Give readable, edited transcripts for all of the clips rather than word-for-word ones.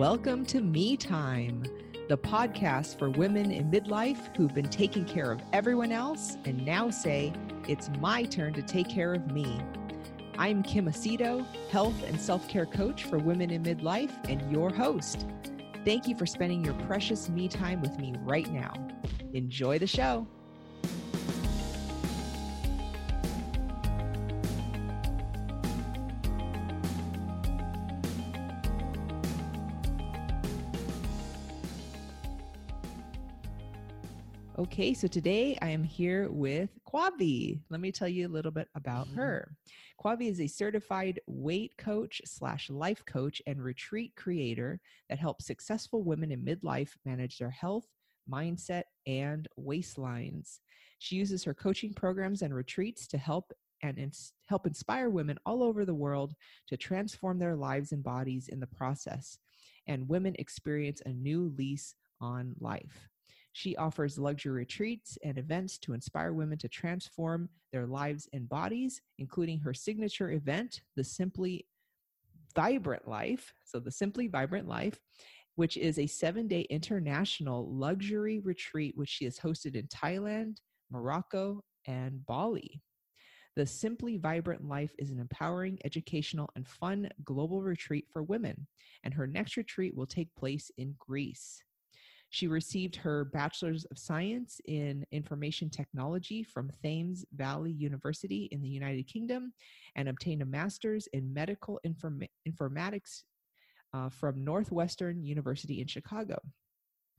Welcome to Me Time, the podcast for women in midlife who've been taking care of everyone else and now say, it's my turn to take care of me. I'm Kim Aceto, health and self-care coach for women in midlife and your host. Thank you for spending your precious me time with me right now. Enjoy the show. Okay, so today I am here with Kwavi. Let me tell you a little bit about her. Kwavi is a certified weight coach / life coach and retreat creator that helps successful women in midlife manage their health, mindset, and waistlines. She uses her coaching programs and retreats to help inspire women all over the world to transform their lives and bodies in the process, and women experience a new lease on life. She offers luxury retreats and events to inspire women to transform their lives and bodies, including her signature event, The Simply Vibrant Life. So The Simply Vibrant Life, which is a 7-day international luxury retreat, which she has hosted in Thailand, Morocco, and Bali. The Simply Vibrant Life is an empowering, educational, and fun global retreat for women, and her next retreat will take place in Greece. She received her Bachelor's of Science in Information Technology from Thames Valley University in the United Kingdom and obtained a Master's in Medical Informatics from Northwestern University in Chicago.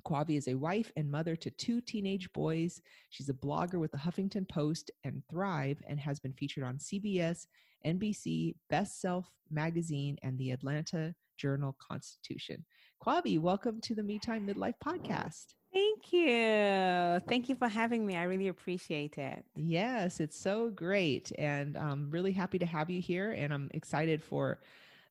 Kwavi is a wife and mother to 2 teenage boys. She's a blogger with the Huffington Post and Thrive and has been featured on CBS, NBC, Best Self Magazine, and the Atlanta Journal-Constitution. Kwavi, welcome to the Me Time Midlife Podcast. Thank you. Thank you for having me. I really appreciate it. Yes, it's so great. And I'm really happy to have you here. And I'm excited for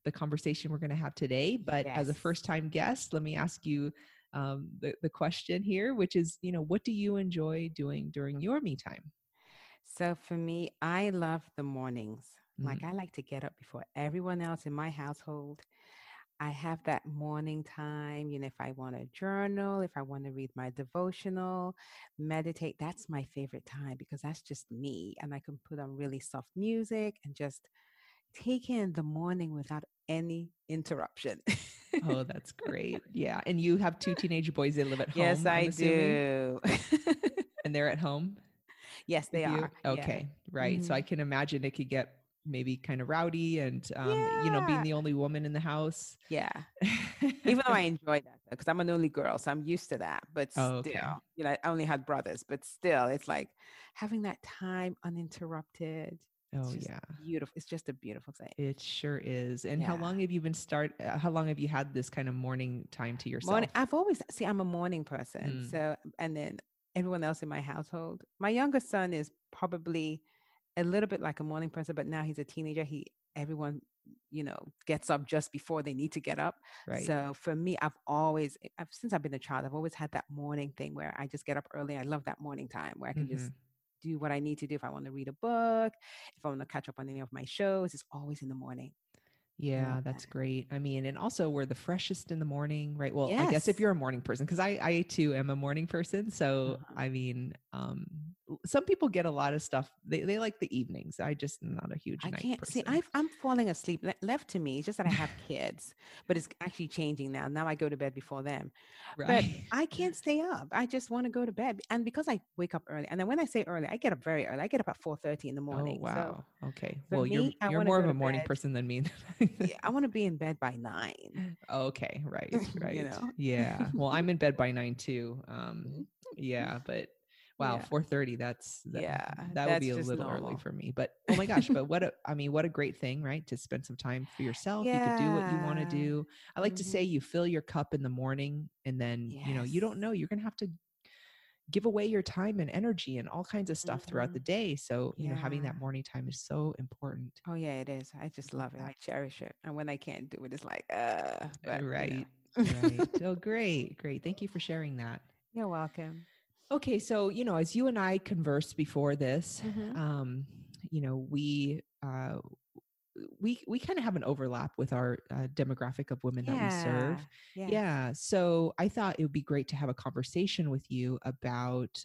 the conversation we're going to have today. But yes, as a first-time guest, let me ask you the question here, which is, what do you enjoy doing during your me time? So for me, I love the mornings. Mm-hmm. I like to get up before everyone else in my household. I have that morning time, if I want to journal, if I want to read my devotional, meditate, that's my favorite time because that's just me. And I can put on really soft music and just take in the morning without any interruption. Oh, that's great. Yeah. And you have 2 teenage boys that live at home. Yes, I do. And they're at home? Yes, they are. Okay. Yeah. Right. Mm-hmm. So I can imagine it could get maybe kind of rowdy and, being the only woman in the house. Yeah. Even though I enjoy that because I'm an only girl, so I'm used to that, but still, I only had brothers, but still it's like having that time uninterrupted. Oh yeah. Beautiful. It's just a beautiful thing. It sure is. And how long have you how long have you had this kind of morning time to yourself? I've always, I'm a morning person. Mm. So, and then everyone else in my household, my younger son is probably a little bit like a morning person, but now he's a teenager. Everyone, gets up just before they need to get up. Right. So for me, since I've been a child, I've always had that morning thing where I just get up early. I love that morning time where I can just do what I need to do. If I want to read a book, if I want to catch up on any of my shows, it's always in the morning. Yeah, that's great. And also we're the freshest in the morning, right? Well, yes. I guess if you're a morning person, because I too am a morning person. So, some people get a lot of stuff. They like the evenings. I just am not a huge night person. I'm falling asleep. Left to me, it's just that I have kids, but it's actually changing now. Now I go to bed before them, right. But I can't stay up. I just want to go to bed. And because I wake up early, and then when I say early, I get up very early. I get up at 4:30 in the morning. Oh, wow. So okay. Well, you're more of a morning person than me. Yeah, I want to be in bed by 9. Okay. Right. Yeah. Well, I'm in bed by 9 too. But wow, yeah. 4:30. That would be a little normal. Early for me, but oh my gosh, but what a great thing, right? To spend some time for yourself. Yeah. You can do what you want to do. I like to say you fill your cup in the morning and then, you don't know, you're going to have to give away your time and energy and all kinds of stuff throughout the day. So, having that morning time is so important. Oh yeah, it is. I just love it. I cherish it. And when I can't do it, it's like, but, right. Right. Oh, great. Great. Thank you for sharing that. You're welcome. Okay. So, as you and I conversed before this, we, we kind of have an overlap with our demographic of women that we serve. Yeah. So I thought it would be great to have a conversation with you about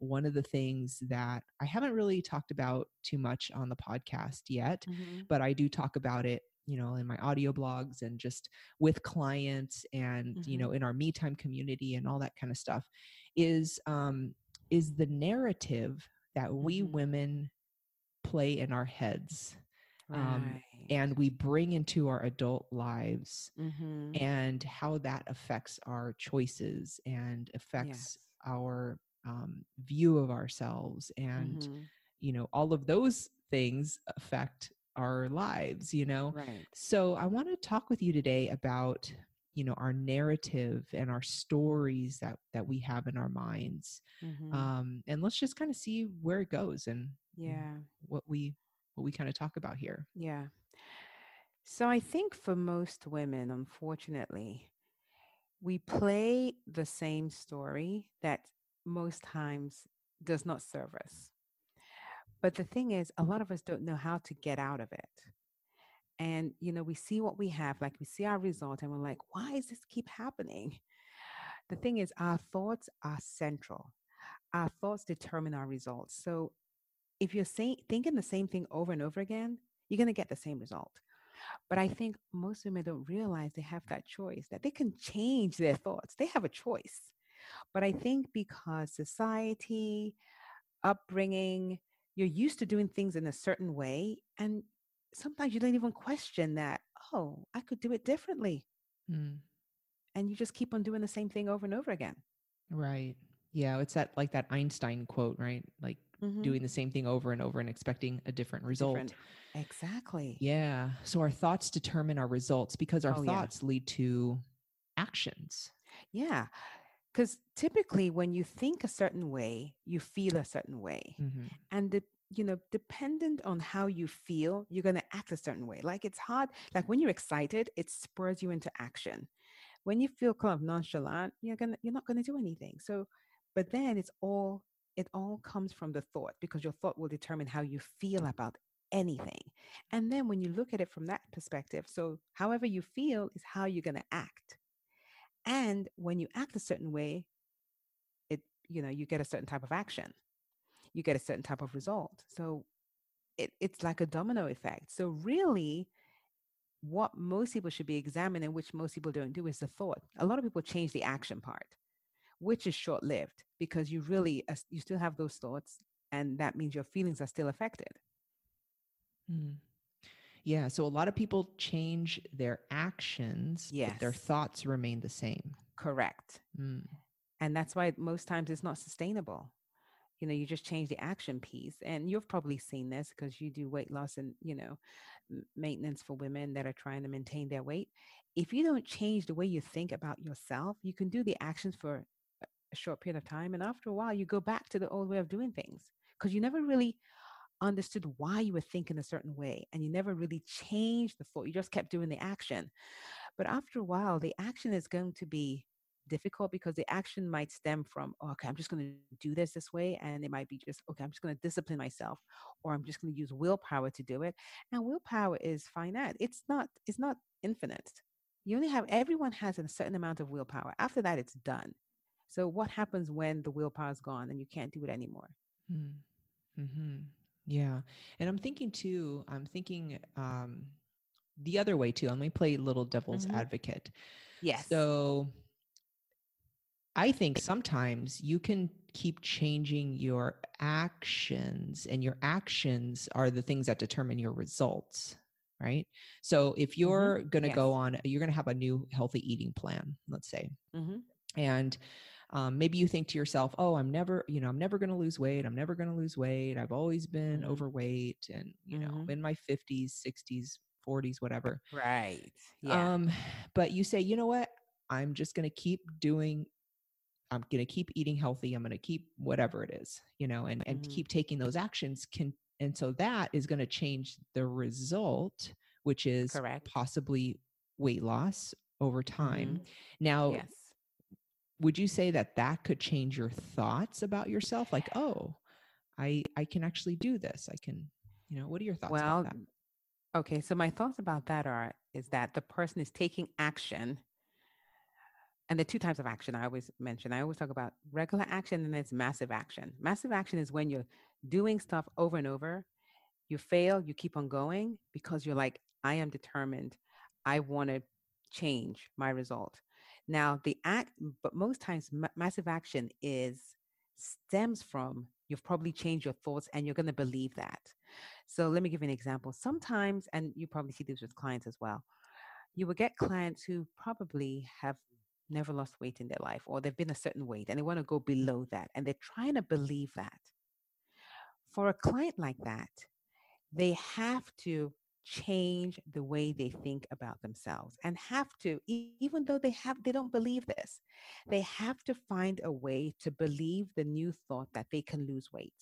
one of the things that I haven't really talked about too much on the podcast yet, but I do talk about it, you know, in my audio blogs and just with clients and, you know, in our Me Time community and all that kind of stuff is the narrative that we women play in our heads. And we bring into our adult lives and how that affects our choices and affects our view of ourselves. And, you know, all of those things affect our lives, you know? So I want to talk with you today about, you know, our narrative and our stories that we have in our minds. And let's just kind of see where it goes and what we kind of talk about here. Yeah. So I think for most women, unfortunately, we play the same story that most times does not serve us. But the thing is, a lot of us don't know how to get out of it. And, you know, we see what we have, like we see our result and we're like, why does this keep happening? The thing is, our thoughts are central. Our thoughts determine our results. So if you're thinking the same thing over and over again, you're going to get the same result. But I think most women don't realize they have that choice, that they can change their thoughts. They have a choice. But I think because society, upbringing, you're used to doing things in a certain way. And sometimes you don't even question that, oh, I could do it differently. And you just keep on doing the same thing over and over again. Right. Yeah. It's that Einstein quote, right? Like, doing the same thing over and over and expecting a different result. Exactly. Yeah. So our thoughts determine our results because our thoughts lead to actions. Yeah. Because typically when you think a certain way, you feel a certain way. And dependent on how you feel, you're going to act a certain way. Like it's hard. Like when you're excited, it spurs you into action. When you feel kind of nonchalant, you're not going to do anything. So, but then it all comes from the thought, because your thought will determine how you feel about anything. And then when you look at it from that perspective, so however you feel is how you're going to act. And when you act a certain way, you get a certain type of action, you get a certain type of result. So it's like a domino effect. So really what most people should be examining, which most people don't do, is the thought. A lot of people change the action part, which is short-lived, because you really, you still have those thoughts, and that means your feelings are still affected. Yeah. So a lot of people change their actions, but their thoughts remain the same. Correct. And that's why most times it's not sustainable. You know, you just change the action piece, and you've probably seen this because you do weight loss and, you know, maintenance for women that are trying to maintain their weight. If you don't change the way you think about yourself, you can do the actions for a short period of time, and after a while you go back to the old way of doing things because you never really understood why you were thinking a certain way, and you never really changed the thought. You just kept doing the action. But after a while, the action is going to be difficult because the action might stem from, oh, okay, I'm just going to do this way, and it might be just, okay, I'm just going to discipline myself, or I'm just going to use willpower to do it. And willpower is finite. It's not infinite. You only have, everyone has a certain amount of willpower. After that, it's done. So what happens when the willpower is gone and you can't do it anymore? Yeah. And I'm thinking the other way too. Let me play little devil's advocate. Yes. So I think sometimes you can keep changing your actions, and your actions are the things that determine your results. Right. So if you're going to you're going to have a new healthy eating plan, let's say, and maybe you think to yourself, oh, I'm never going to lose weight. I'm never going to lose weight. I've always been overweight and, you know, in my 50s, 60s, 40s, whatever. Right. Yeah. But you say, you know what? I'm going to keep eating healthy. I'm going to keep whatever it is, you know, and keep taking those actions. And so that is going to change the result, which is possibly weight loss over time. Now, would you say that could change your thoughts about yourself? Like, oh, I can actually do this. I can, you know, what are your thoughts about that? Okay, so my thoughts about that is that the person is taking action. And the two types of action I always mention, I always talk about regular action and it's massive action. Massive action is when you're doing stuff over and over, you fail, you keep on going because you're like, I am determined. I want to change my result. Now but most times massive action stems from you've probably changed your thoughts and you're going to believe that. So let me give you an example. Sometimes, and you probably see this with clients as well, you will get clients who probably have never lost weight in their life, or they've been a certain weight and they want to go below that. And they're trying to believe that. For a client like that, they have to change the way they think about themselves and have to, even though they don't believe this, they have to find a way to believe the new thought that they can lose weight.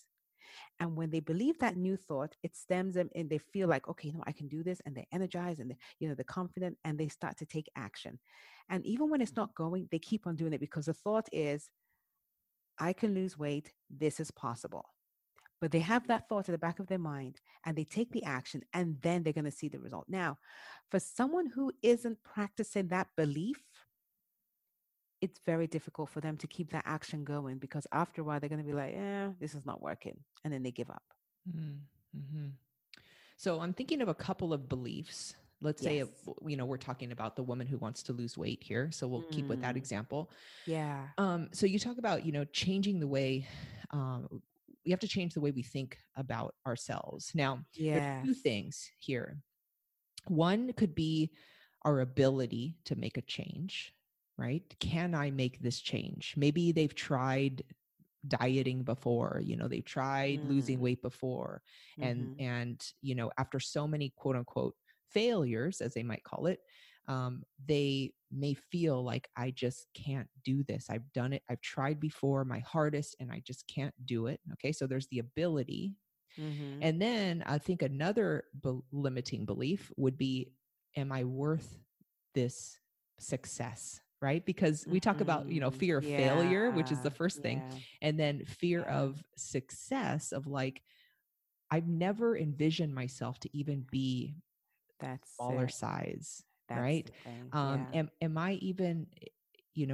And when they believe that new thought, it stems them and they feel like, okay, no, I can do this. And they're energized and they're confident and they start to take action. And even when it's not going, they keep on doing it because the thought is, I can lose weight. This is possible. But they have that thought at the back of their mind and they take the action and then they're going to see the result. Now, for someone who isn't practicing that belief, it's very difficult for them to keep that action going because after a while they're going to be like, this is not working. And then they give up. Mm-hmm. So I'm thinking of a couple of beliefs. Let's say, we're talking about the woman who wants to lose weight here. So we'll keep with that example. Yeah. So you talk about, changing the way, we have to change the way we think about ourselves. Now, there are two things here. One could be our ability to make a change, right? Can I make this change? Maybe they've tried dieting before, they've tried losing weight before. And after so many quote unquote failures, as they might call it, they may feel like, I just can't do this. I've done it. I've tried before my hardest and I just can't do it. Okay. So there's the ability. Mm-hmm. And then I think another limiting belief would be, am I worth this success? Right. Because we talk about, fear of failure, which is the first thing. And then fear of success of like, I've never envisioned myself to even be that smaller size. That's right. Am I even,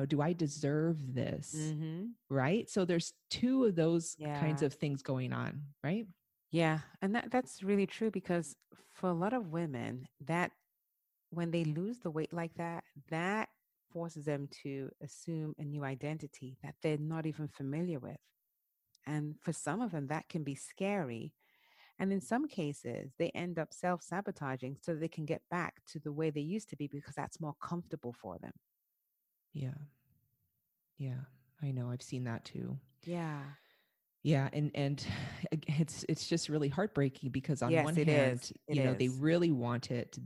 do I deserve this? Mm-hmm. Right. So there's two of those kinds of things going on. Right. Yeah. And that's really true because for a lot of women that when they lose the weight like that, that forces them to assume a new identity that they're not even familiar with. And for some of them, that can be scary. And in some cases, they end up self-sabotaging so they can get back to the way they used to be because that's more comfortable for them. Yeah. Yeah. I know. I've seen that too. Yeah. Yeah. And it's just really heartbreaking because on one hand, they really want it.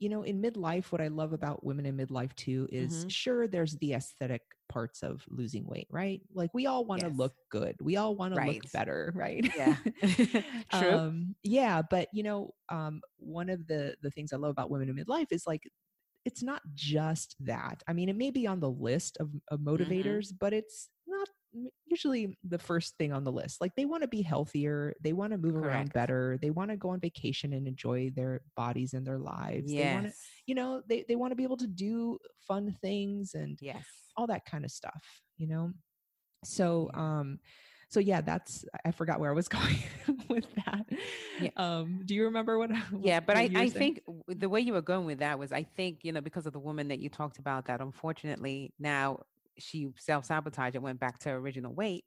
In midlife, what I love about women in midlife too is sure there's the aesthetic parts of losing weight, right? Like we all want to look good. We all want to look better, right? Yeah. True. But one of the things I love about women in midlife is like, it's not just that. I mean, it may be on the list of motivators, but it's not usually the first thing on the list. Like they want to be healthier. They want to move around better. They want to go on vacation and enjoy their bodies and their lives. Yes. They want to, they want to be able to do fun things and all that kind of stuff, So, I forgot where I was going with that. Yeah. Do you remember what? I think the way you were going with that was, I think, because of the woman that you talked about that, unfortunately now, she self-sabotaged and went back to her original weight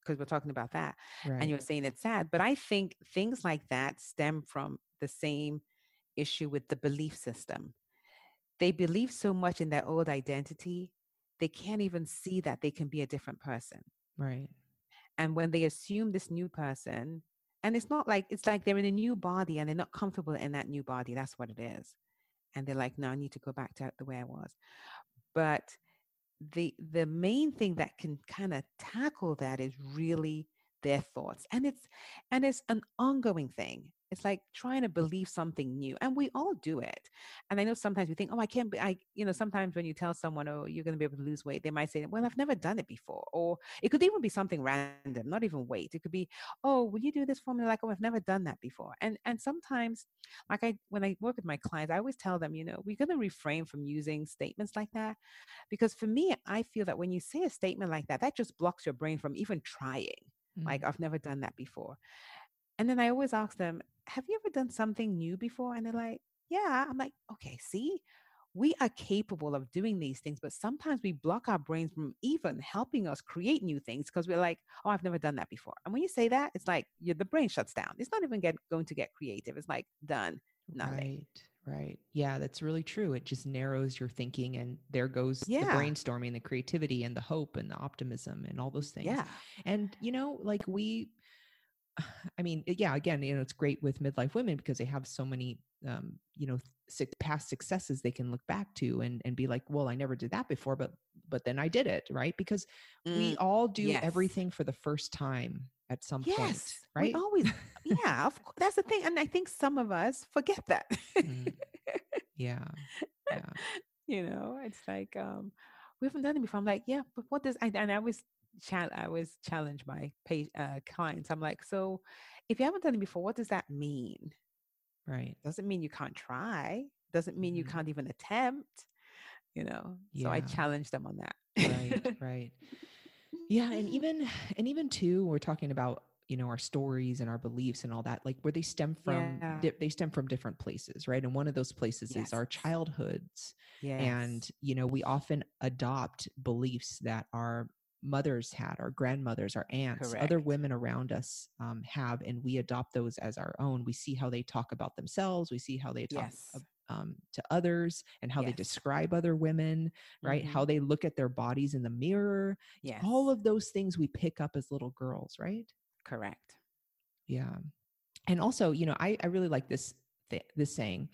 because we're talking about that. Right. And you're saying it's sad, but I think things like that stem from the same issue with the belief system. They believe so much in their old identity. They can't even see that they can be a different person. Right. And when they assume this new person, and it's like they're in a new body and they're not comfortable in that new body. That's what it is. And they're like, no, I need to go back to the way I was. But the main thing that can kind of tackle that is really their thoughts. And it's an ongoing thing. It's like trying to believe something new, and we all do it. And I know sometimes we think, oh, I can't be, sometimes when you tell someone, oh, you're going to be able to lose weight, they might say, well, I've never done it before. Or it could even be something random, not even weight. It could be, oh, will you do this for me? Like, oh, I've never done that before. And sometimes, like when I work with my clients, I always tell them, we're going to refrain from using statements like that. Because for me, I feel that when you say a statement like that, that just blocks your brain from even trying. Mm-hmm. Like, I've never done that before. And then I always ask them, have you ever done something new before? And they're like, yeah. I'm like, okay, see, we are capable of doing these things, but sometimes we block our brains from even helping us create new things because we're like, oh, I've never done that before. And when you say that, it's like the brain shuts down. It's not even going to get creative. It's like, done, nothing. Right. Yeah, that's really true. It just narrows your thinking, and there goes the brainstorming, the creativity and the hope and the optimism and all those things. Yeah. And, it's great with midlife women because they have so many, past successes they can look back to and be like, well, I never did that before, but then I did it. Right. Because we all do everything for the first time at some point, right? We always, of course, that's the thing. And I think some of us forget that. Yeah. It's like, we haven't done it before. I'm like, yeah, but what does, I always challenge my clients. I'm like, so if you haven't done it before, what does that mean? Right. Doesn't mean you can't try. Doesn't mean you can't even attempt, so I challenge them on that. Right. Yeah. And even too, we're talking about, our stories and our beliefs and all that, like where they stem from, they stem from different places. Right. And one of those places is our childhoods. Yes. And, we often adopt beliefs that are mothers had, our grandmothers, our aunts, other women around us have, and we adopt those as our own. We see how they talk about themselves. We see how they talk to others and how they describe other women, right? Mm-hmm. How they look at their bodies in the mirror. Yes. All of those things we pick up as little girls, right? Correct. Yeah. And also, I really like this saying,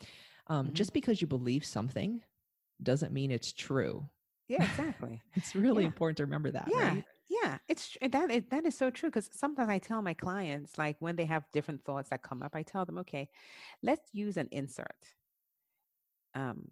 just because you believe something doesn't mean it's true. Yeah, exactly. It's really important to remember that. Yeah. Right? Yeah. That is so true. Cause sometimes I tell my clients, like when they have different thoughts that come up, I tell them, okay, let's use an insert. And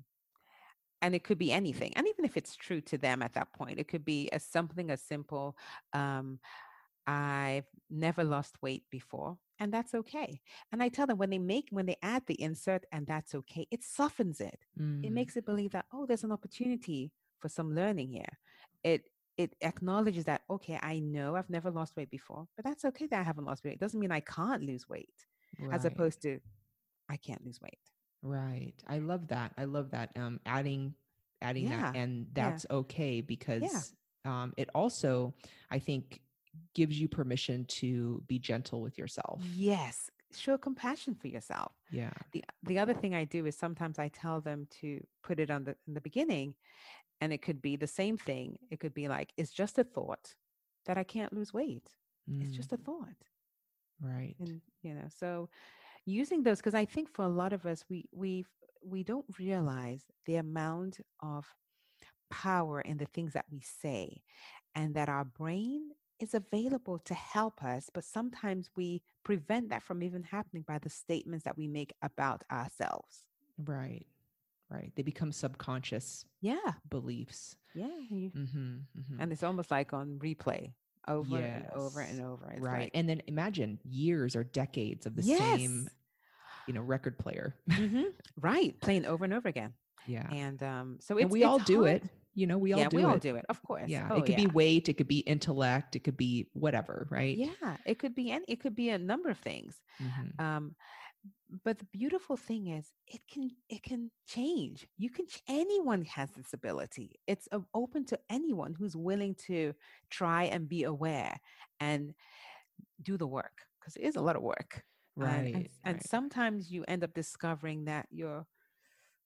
it could be anything. And even if it's true to them at that point, it could be something as simple, I've never lost weight before, and that's okay. And I tell them when they add the insert, and that's okay, it softens it. Mm. It makes it believe that, oh, there's an opportunity for some learning here. It acknowledges that, okay, I know I've never lost weight before, but that's okay that I haven't lost weight. It doesn't mean I can't lose weight, as opposed to I can't lose weight. Right. I love that. Adding that, and that's okay because it also, I think, gives you permission to be gentle with yourself. Yes. Show compassion for yourself. Yeah. The other thing I do is sometimes I tell them to put it in the beginning. And it could be the same thing. It could be like, it's just a thought that I can't lose weight. Mm. It's just a thought. Right. And, so using those, because I think for a lot of us, we don't realize the amount of power in the things that we say, and that our brain is available to help us. But sometimes we prevent that from even happening by the statements that we make about ourselves. Right. Right. They become subconscious beliefs. Yeah. Mm-hmm. And it's almost like on replay over and over and over. It's right. Like, and then imagine years or decades of the same, record player. Mm-hmm. Right. Playing over and over again. Yeah. And so we all do it. We all do it. Of course. Yeah. Oh, it could be weight. It could be intellect. It could be whatever. Right. Yeah. It could be, it could be a number of things. Mm-hmm. But the beautiful thing is it can change. Anyone has this ability. It's open to anyone who's willing to try and be aware and do the work, because it is a lot of work. Right. And sometimes you end up discovering that you're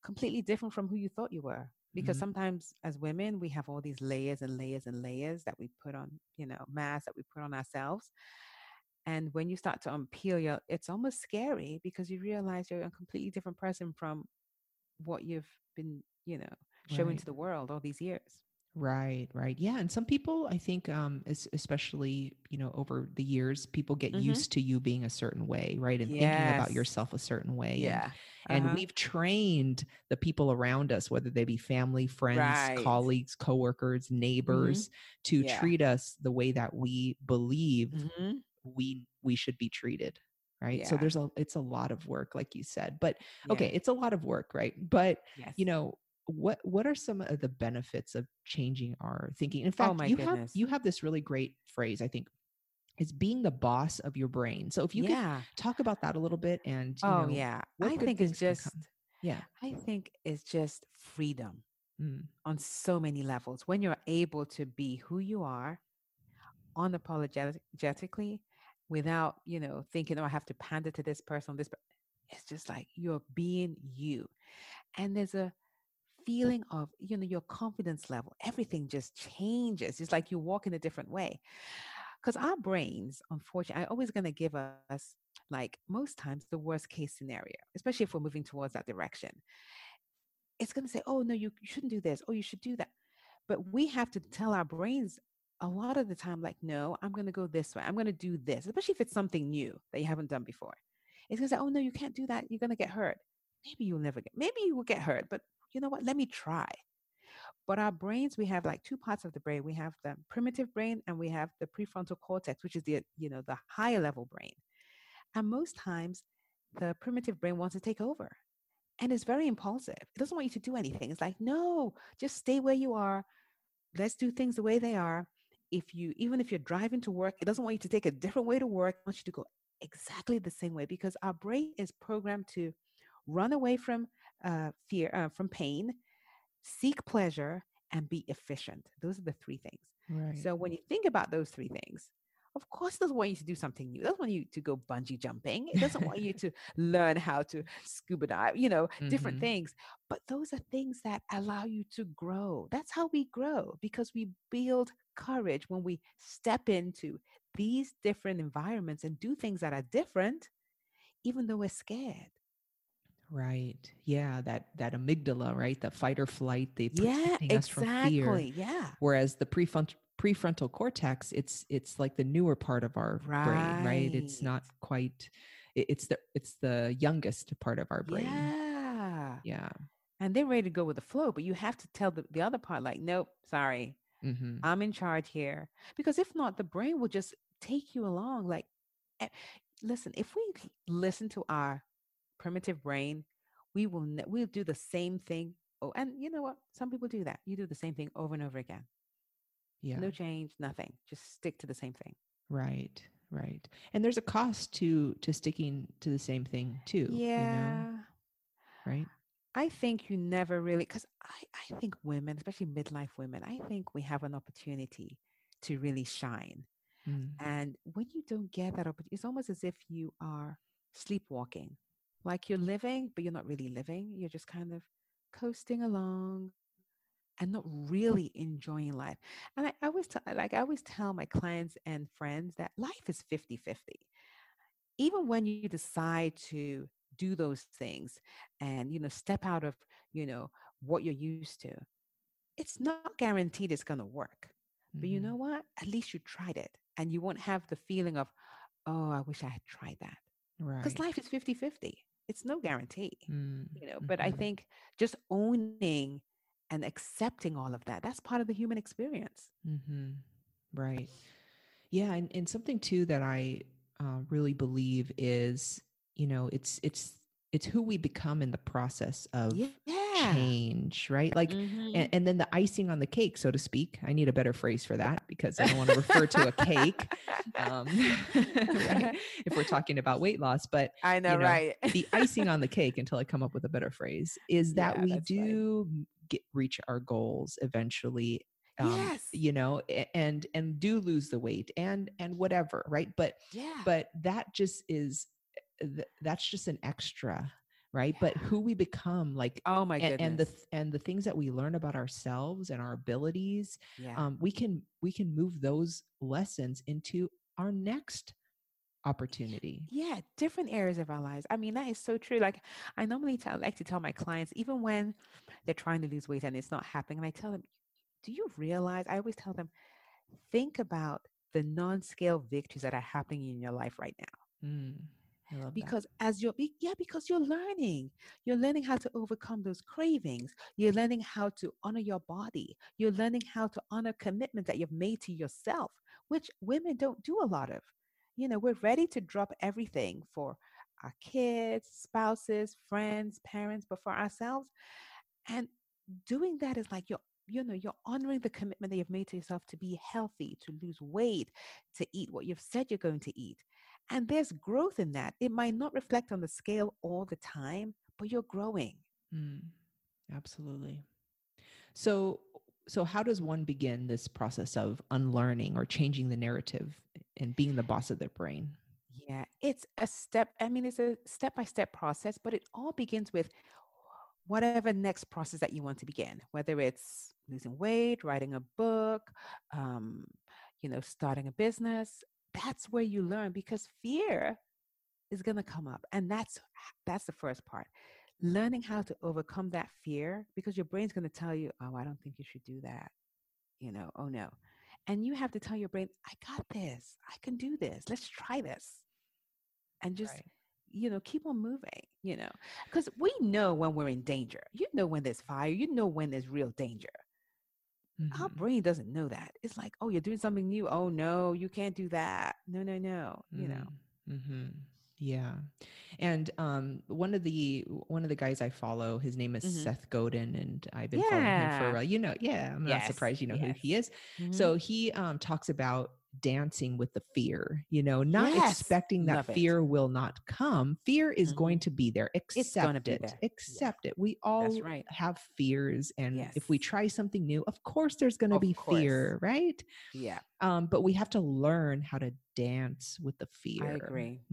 completely different from who you thought you were, because sometimes as women, we have all these layers and layers and layers that we put on, masks that we put on ourselves. And when you start to unpeel it's almost scary, because you realize you're a completely different person from what you've been, showing to the world all these years. Right. Yeah. And some people, I think, especially, over the years, people get used to you being a certain way, right? And thinking about yourself a certain way. Yeah. And we've trained the people around us, whether they be family, friends, colleagues, coworkers, neighbors, to treat us the way that we believe we should be treated. Right. Yeah. So it's a lot of work, like you said, but okay, it's a lot of work. Right. But what are some of the benefits of changing our thinking? In fact, you have this really great phrase, I think, is being the boss of your brain. So if you can talk about that a little bit and, I think it's just freedom on so many levels. When you're able to be who you are unapologetically without, thinking, I have to pander to this person, it's just like you're being you. And there's a feeling of, your confidence level, everything just changes. It's like you walk in a different way. Because our brains, unfortunately, are always going to give us, like most times, the worst case scenario, especially if we're moving towards that direction. It's going to say, oh, no, you shouldn't do this. Oh, you should do that. But we have to tell our brains a lot of the time, like, no, I'm going to go this way. I'm going to do this, especially if it's something new that you haven't done before. It's going to say, oh, no, you can't do that. You're going to get hurt. Maybe you will get hurt, but you know what? Let me try. But our brains, we have like two parts of the brain. We have the primitive brain and we have the prefrontal cortex, which is the higher level brain. And most times the primitive brain wants to take over and it's very impulsive. It doesn't want you to do anything. It's like, no, just stay where you are. Let's do things the way they are. Even if you're driving to work, it doesn't want you to take a different way to work. It wants you to go exactly the same way because our brain is programmed to run away from fear, from pain, seek pleasure, and be efficient. Those are the three things. Right. So when you think about those three things, of course, it doesn't want you to do something new. It doesn't want you to go bungee jumping. It doesn't want you to learn how to scuba dive, different things. But those are things that allow you to grow. That's how we grow because we build courage when we step into these different environments and do things that are different, even though we're scared. Right. Yeah. That amygdala, right? The fight or flight, they protecting us from fear. Yeah. Whereas the prefrontal cortex, it's like the newer part of our brain, right? It's not quite, it's the youngest part of our brain. Yeah. Yeah. And they're ready to go with the flow, but you have to tell the other part, like, nope, sorry, I'm in charge here. Because if not, the brain will just take you along. Like, listen, if we listen to our primitive brain, we'll do the same thing. Oh, and you know what? Some people do that. You do the same thing over and over again. Yeah. No change, nothing. Just stick to the same thing. Right. Right. And there's a cost to sticking to the same thing too. Yeah. Right. I think you never really, because I think women, especially midlife women, I think we have an opportunity to really shine. And when you don't get that opportunity, it's almost as if you are sleepwalking. Like you're living, but you're not really living. You're just kind of coasting along and not really enjoying life. And I always tell my clients and friends that life is 50-50. Even when you decide to do those things and, step out of, what you're used to, it's not guaranteed it's going to work. But you know what? At least you tried it and you won't have the feeling of, oh, I wish I had tried that. Right. Because life is 50-50. It's no guarantee, but I think just owning and accepting all of that, that's part of the human experience. Mm-hmm. Right. Yeah. And something too, that I really believe is, it's who we become in the process of change, right? Like, and then the icing on the cake, so to speak. I need a better phrase for that because I don't want to refer to a cake right? If we're talking about weight loss. But I know, right? The icing on the cake, until I come up with a better phrase, is that we do reach our goals eventually. And do lose the weight and whatever, right? But that just is. That's just an extra, right? But who we become, like, oh my goodness, and the things that we learn about ourselves and our abilities, we can move those lessons into our next opportunity. Yeah, different areas of our lives. I mean, that is so true. Like, I normally like to tell my clients, even when they're trying to lose weight and it's not happening, and I tell them, do you realize, I always tell them, think about the non-scale victories that are happening in your life right now. Because as because you're learning how to overcome those cravings. You're learning how to honor your body. You're learning how to honor commitments that you've made to yourself, which women don't do a lot of. You know, we're ready to drop everything for our kids, spouses, friends, parents, but for ourselves. And doing that is like you're honoring the commitment that you've made to yourself to be healthy, to lose weight, to eat what you've said you're going to eat. And there's growth in that. It might not reflect on the scale all the time, but you're growing. Absolutely. So how does one begin this process of unlearning or changing the narrative and being the boss of their brain? Yeah, it's a step-by-step process, but it all begins with whatever next process that you want to begin, whether it's losing weight, writing a book, starting a business. That's where you learn, because fear is going to come up. And that's the first part. Learning how to overcome that fear, because your brain's going to tell you, oh, I don't think you should do that. Oh no. And you have to tell your brain, I got this. I can do this. Let's try this. And just, keep on moving, because we know when we're in danger, when there's fire, when there's real danger. Our brain doesn't know that. It's like, oh, you're doing something new. Oh, no, you can't do that. No. Yeah. And one of the guys I follow, his name is Seth Godin, and I've been following him for a while. I'm not surprised who he is. So he talks about dancing with the fear, not expecting that fear will not come. Fear is going to be there. Accept it. We all have fears. And if we try something new, of course, there's going to be fear, right? Yeah. But we have to learn how to dance with the fear,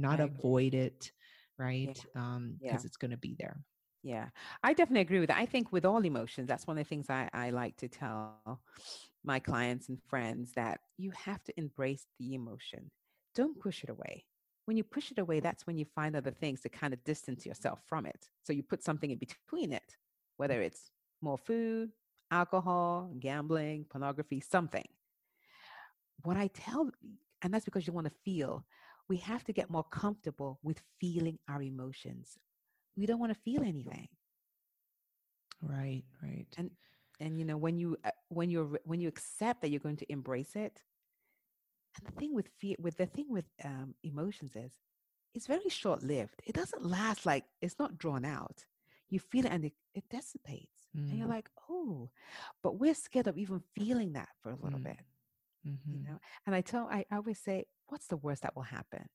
avoid it. Right. Yeah. Cause it's going to be there. Yeah, I definitely agree with that. I think with all emotions, that's one of the things I like to tell my clients and friends, that you have to embrace the emotion. Don't push it away. When you push it away, that's when you find other things to kind of distance yourself from it. So you put something in between it, whether it's more food, alcohol, gambling, pornography, something. What I tell, and that's because you want to feel, we have to get more comfortable with feeling our emotions. We don't want to feel anything. Right. And when you accept that you're going to embrace it, and the thing with fear, with emotions is, it's very short-lived. It doesn't last, like, it's not drawn out. You feel it and it dissipates, and you're like, oh, but we're scared of even feeling that for a little bit, And I always say, what's the worst that will happen?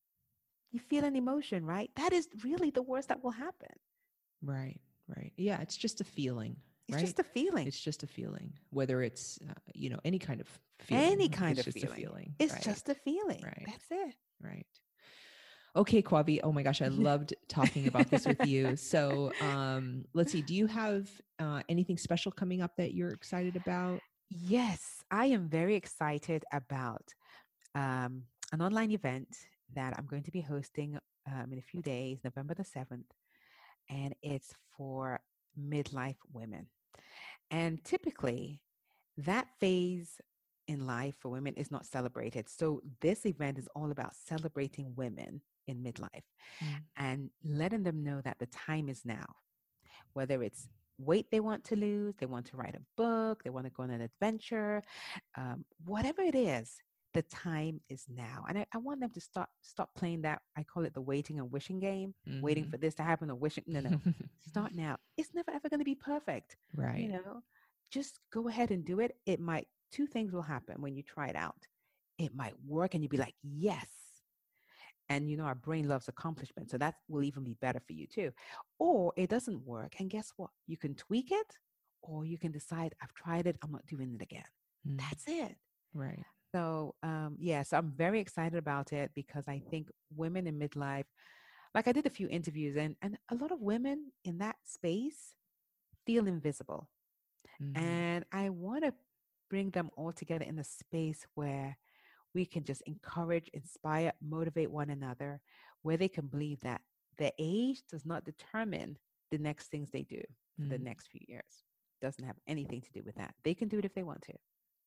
You feel an emotion, right? That is really the worst that will happen. Right. Yeah, it's just a feeling. It's just a feeling. Whether it's, any kind of feeling. It's just a feeling. Right. That's it. Right. Okay, Kwavi. Oh my gosh, I loved talking about this with you. So let's see. Do you have anything special coming up that you're excited about? Yes, I am very excited about an online event that I'm going to be hosting in a few days, November the 7th, and it's for midlife women. And typically, that phase in life for women is not celebrated. So this event is all about celebrating women in midlife and letting them know that the time is now, whether it's weight they want to lose, they want to write a book, they want to go on an adventure, whatever it is. The time is now. And I want them to stop playing that. I call it the waiting and wishing game, waiting for this to happen or wishing. No. Start now. It's never, ever going to be perfect. Right. Just go ahead and do it. It might, two things will happen when you try it out. It might work and you'll be like, yes. And our brain loves accomplishment. So that will even be better for you too. Or it doesn't work. And guess what? You can tweak it, or you can decide, I've tried it, I'm not doing it again. That's it. Right. So, so I'm very excited about it, because I think women in midlife, like, I did a few interviews and a lot of women in that space feel invisible. And I want to bring them all together in a space where we can just encourage, inspire, motivate one another, where they can believe that their age does not determine the next things they do for the next few years. doesn't have anything to do with that. They can do it if they want to.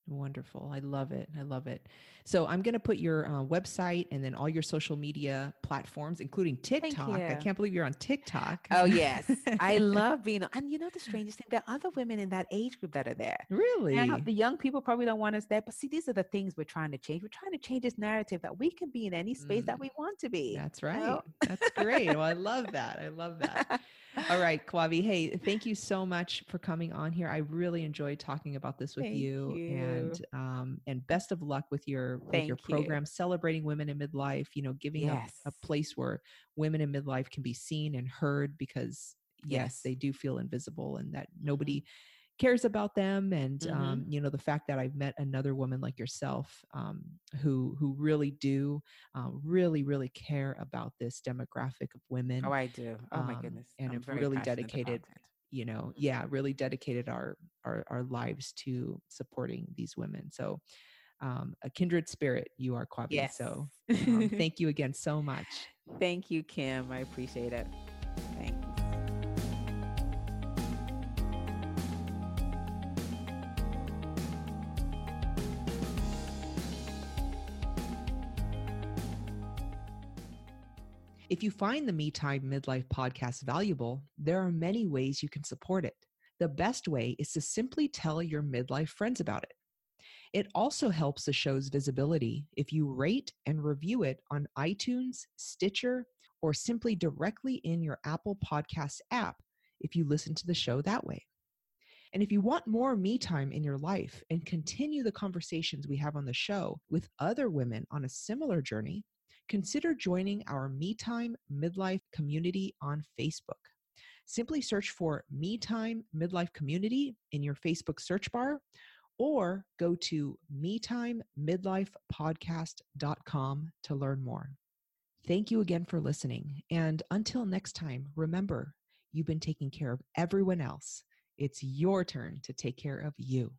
Wonderful. I love it. I love it. So I'm going to put your website and then all your social media platforms, including TikTok. I can't believe you're on TikTok. Oh, yes. I love being on. And you know, the strangest thing, there are other women in that age group that are there. Really? Now, the young people probably don't want us there. But see, these are the things we're trying to change. We're trying to change this narrative that we can be in any space that we want to be. That's right. You know? That's great. Well, I love that. I love that. All right, Kwavi. Hey, thank you so much for coming on here. I really enjoyed talking about this with you. And best of luck with your program, celebrating women in midlife, you know, giving a place where women in midlife can be seen and heard, because yes, they do feel invisible and that nobody cares about them. And, you know, the fact that I've met another woman like yourself, who really do, really care about this demographic of women. Oh, I do. Oh my goodness. And have really dedicated, you know, really dedicated our lives to supporting these women. So, a kindred spirit, you are, Kwavi. Yes. So thank you again so much. Thank you, Kim. I appreciate it. Thanks. If you find the Me Time Midlife podcast valuable, there are many ways you can support it. The best way is to simply tell your midlife friends about it. It also helps the show's visibility if you rate and review it on iTunes, Stitcher, or simply directly in your Apple Podcast app if you listen to the show that way. And if you want more me time in your life and continue the conversations we have on the show with other women on a similar journey, consider joining our Me Time Midlife community on Facebook. Simply search for Me Time Midlife Community in your Facebook search bar, or go to metimemidlifepodcast.com to learn more. Thank you again for listening. And until next time, remember, you've been taking care of everyone else. It's your turn to take care of you.